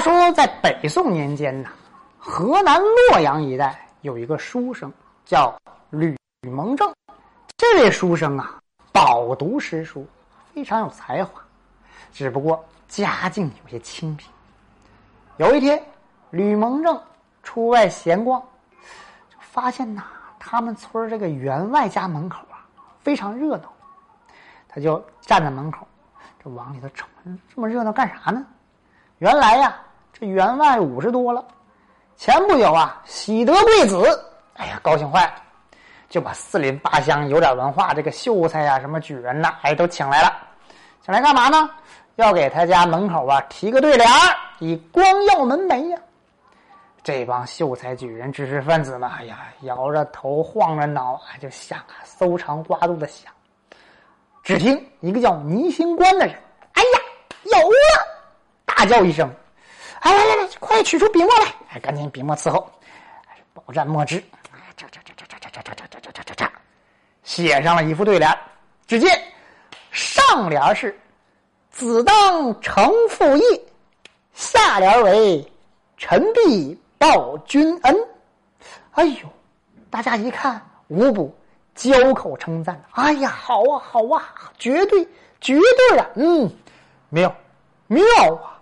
话说在北宋年间呢，河南洛阳一带有一个书生叫吕蒙正。这位书生啊，饱读诗书，非常有才华，只不过家境有些清贫。有一天，吕蒙正出外闲逛，就发现呐，他们村这个员外家门口啊非常热闹，他就站在门口，这往里头瞅，这么热闹干啥呢？原来呀，这员外50多了，前不久啊喜得贵子，哎呀高兴坏了，就把四邻八乡有点文化这个秀才啊什么举人呐，哎都请来了。请来干嘛呢？要给他家门口啊提个对联，以光耀门楣呀。这帮秀才举人知识分子们，哎呀摇着头晃着脑，就想啊搜肠刮肚的想。只听一个叫倪星官的人，哎呀有了，大叫一声，哎来来来，快取出笔墨来！哎，赶紧笔墨伺候，饱蘸墨汁，这，写上了一副对联。只见上联是“子当承父业”，下联为“臣必报君恩”。哎呦，大家一看，无不交口称赞。哎呀，好啊，好啊，绝对，绝对的，妙，妙啊！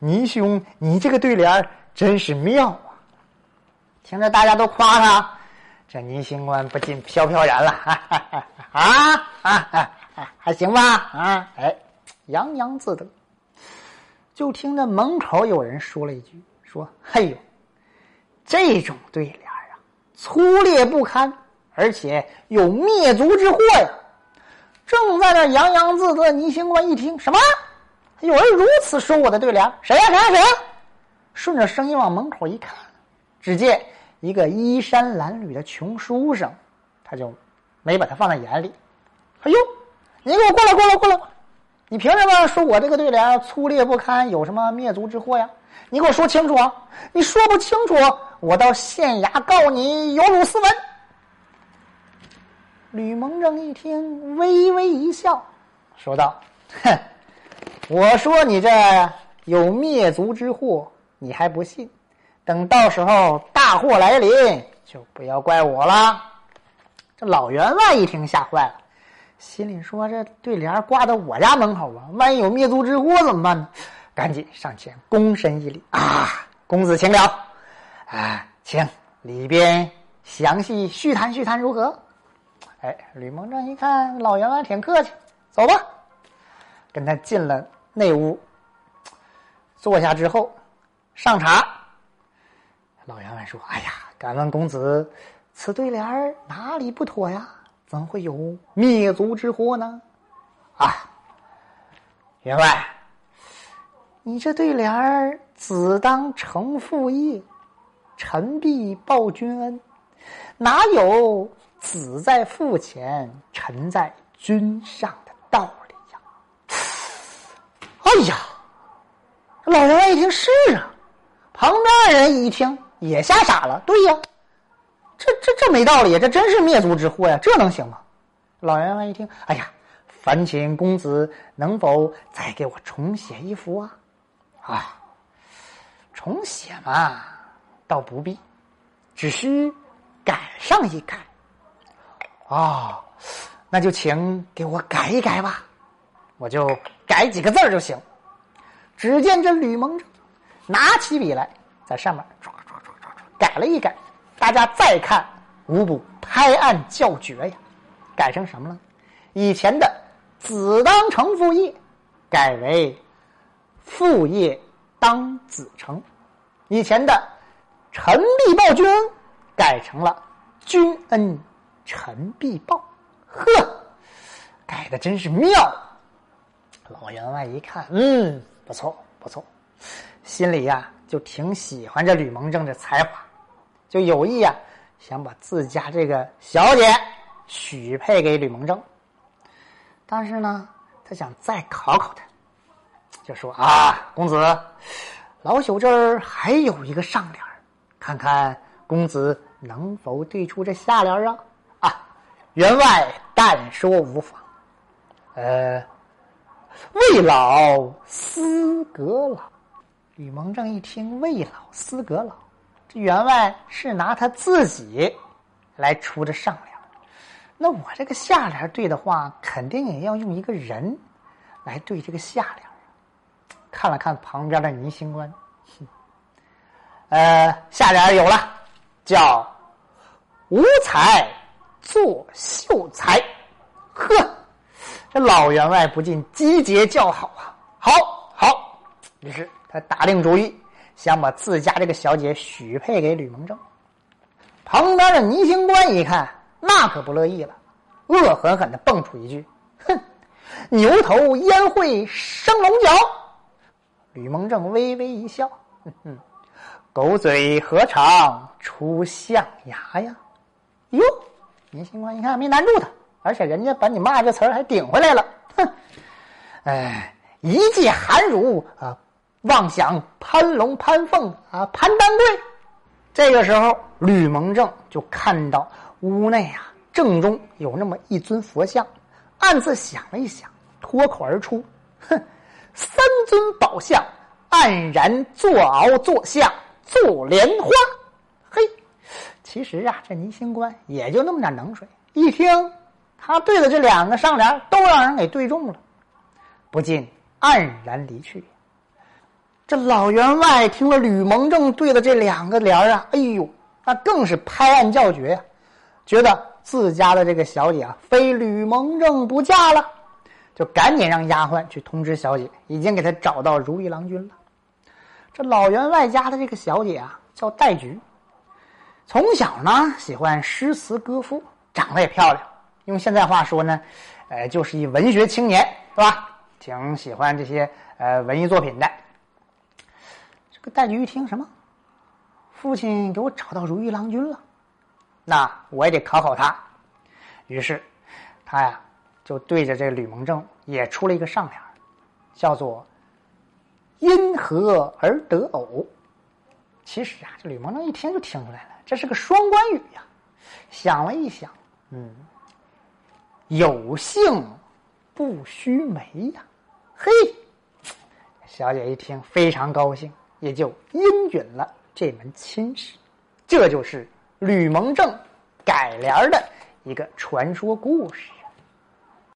倪兄，你这个对联真是妙啊！听着大家都夸他，这倪星官不禁飘飘然了，还行吧啊！哎，洋洋自得。就听着门口有人说了一句：“说，嘿呦，这种对联啊，粗劣不堪，而且有灭族之祸呀！”正在那洋洋自得，倪星官一听，什么？有人如此说我的对联，谁呀？谁呀？谁呀？顺着声音往门口一看，只见一个衣衫褴褛的穷书生，他就没把他放在眼里。哎呦，你给我过来，过来，过来！你凭什么说我这个对联粗劣不堪，有什么灭族之祸呀？你给我说清楚啊！你说不清楚，我到县衙告你有辱斯文。吕蒙正一听，微微一笑，说道：“哼。”我说你这有灭族之祸，你还不信？等到时候大祸来临，就不要怪我了。这老员外一听吓坏了，心里说：“这对联挂到我家门口啊，万一有灭族之祸怎么办呢？”赶紧上前躬身一礼：“啊，公子请了，啊，请里边详细叙谈叙谈如何？”哎，吕蒙正一看老员外挺客气，走吧，跟他进了内屋，坐下之后上茶。老员外说：“哎呀，敢问公子，此对联哪里不妥呀？怎会有灭族之祸呢？”啊，员外，你这对联“子当承父业，臣必报君恩”，哪有子在父前，臣在君上的道理呀？哎呀！老员外一听，是啊，旁边人一听也吓傻了。对呀，这没道理，这真是灭族之祸呀，这能行吗？老员外一听，哎呀，烦请公子能否再给我重写一幅啊？啊，重写嘛，倒不必，只需改上一改。哦，那就请给我改一改吧，我就改几个字就行。只见这吕蒙正拿起笔来，在上面改了一改，大家再看，无不拍案叫绝呀！改成什么了？以前的“子当承父业”改为“父业当子承”，以前的“臣必报君恩”改成了“君恩臣必报”。呵，改的真是妙啊！老员外一看，不错不错，心里呀就挺喜欢这吕蒙正的才华，就有意想把自家这个小姐许配给吕蒙正。但是呢，他想再考考他，就说：“啊，公子，老朽这儿还有一个上联，看看公子能否对出这下联啊？”啊，员外但说无妨。未老思阁老，吕蒙正一听，魏老司阁老，这员外是拿他自己来出的上联，那我这个下联对的话，肯定也要用一个人来对这个下联。看了看旁边的倪星官，下联有了，叫无才作秀才。呵，这老员外不禁击节叫好啊！好好，于是他打定主意，想把自家这个小姐许配给吕蒙正。旁边的倪星官一看，那可不乐意了，恶狠狠地蹦出一句：“哼，牛头焉会生龙角？”吕蒙正微微一笑，哼哼，狗嘴何尝出象牙呀？哟，倪星官一看没难住他，而且人家把你骂这词儿还顶回来了，哼！哎，一介寒儒啊，妄想攀龙攀凤啊，攀丹桂。这个时候，吕蒙正就看到屋内啊正中有那么一尊佛像，暗自想了一想，脱口而出，哼！三尊宝像黯然坐鳌坐下坐莲花。嘿，其实啊这倪星官也就那么点能水，一听他对的这两个上联都让人给对中了，不禁黯然离去。这老员外听了吕蒙正对的这两个联啊，哎呦，那更是拍案叫绝啊，觉得自家的这个小姐啊非吕蒙正不嫁了，就赶紧让丫鬟去通知小姐，已经给她找到如意郎君了。这老员外家的这个小姐啊，叫戴菊，从小呢喜欢诗词歌赋，长得也漂亮，用现在话说呢，就是一文学青年，是吧？挺喜欢这些文艺作品的。这个戴菊一听什么，父亲给我找到如意郎君了，那我也得考考他。于是，他呀，就对着这吕蒙正也出了一个上联，叫做因何而得偶。其实啊这吕蒙正一听就听出来了，这是个双关语呀。想了一想，有幸不须眉呀。嘿，小姐一听非常高兴，也就应允了这门亲事。这就是吕蒙正改联的一个传说故事。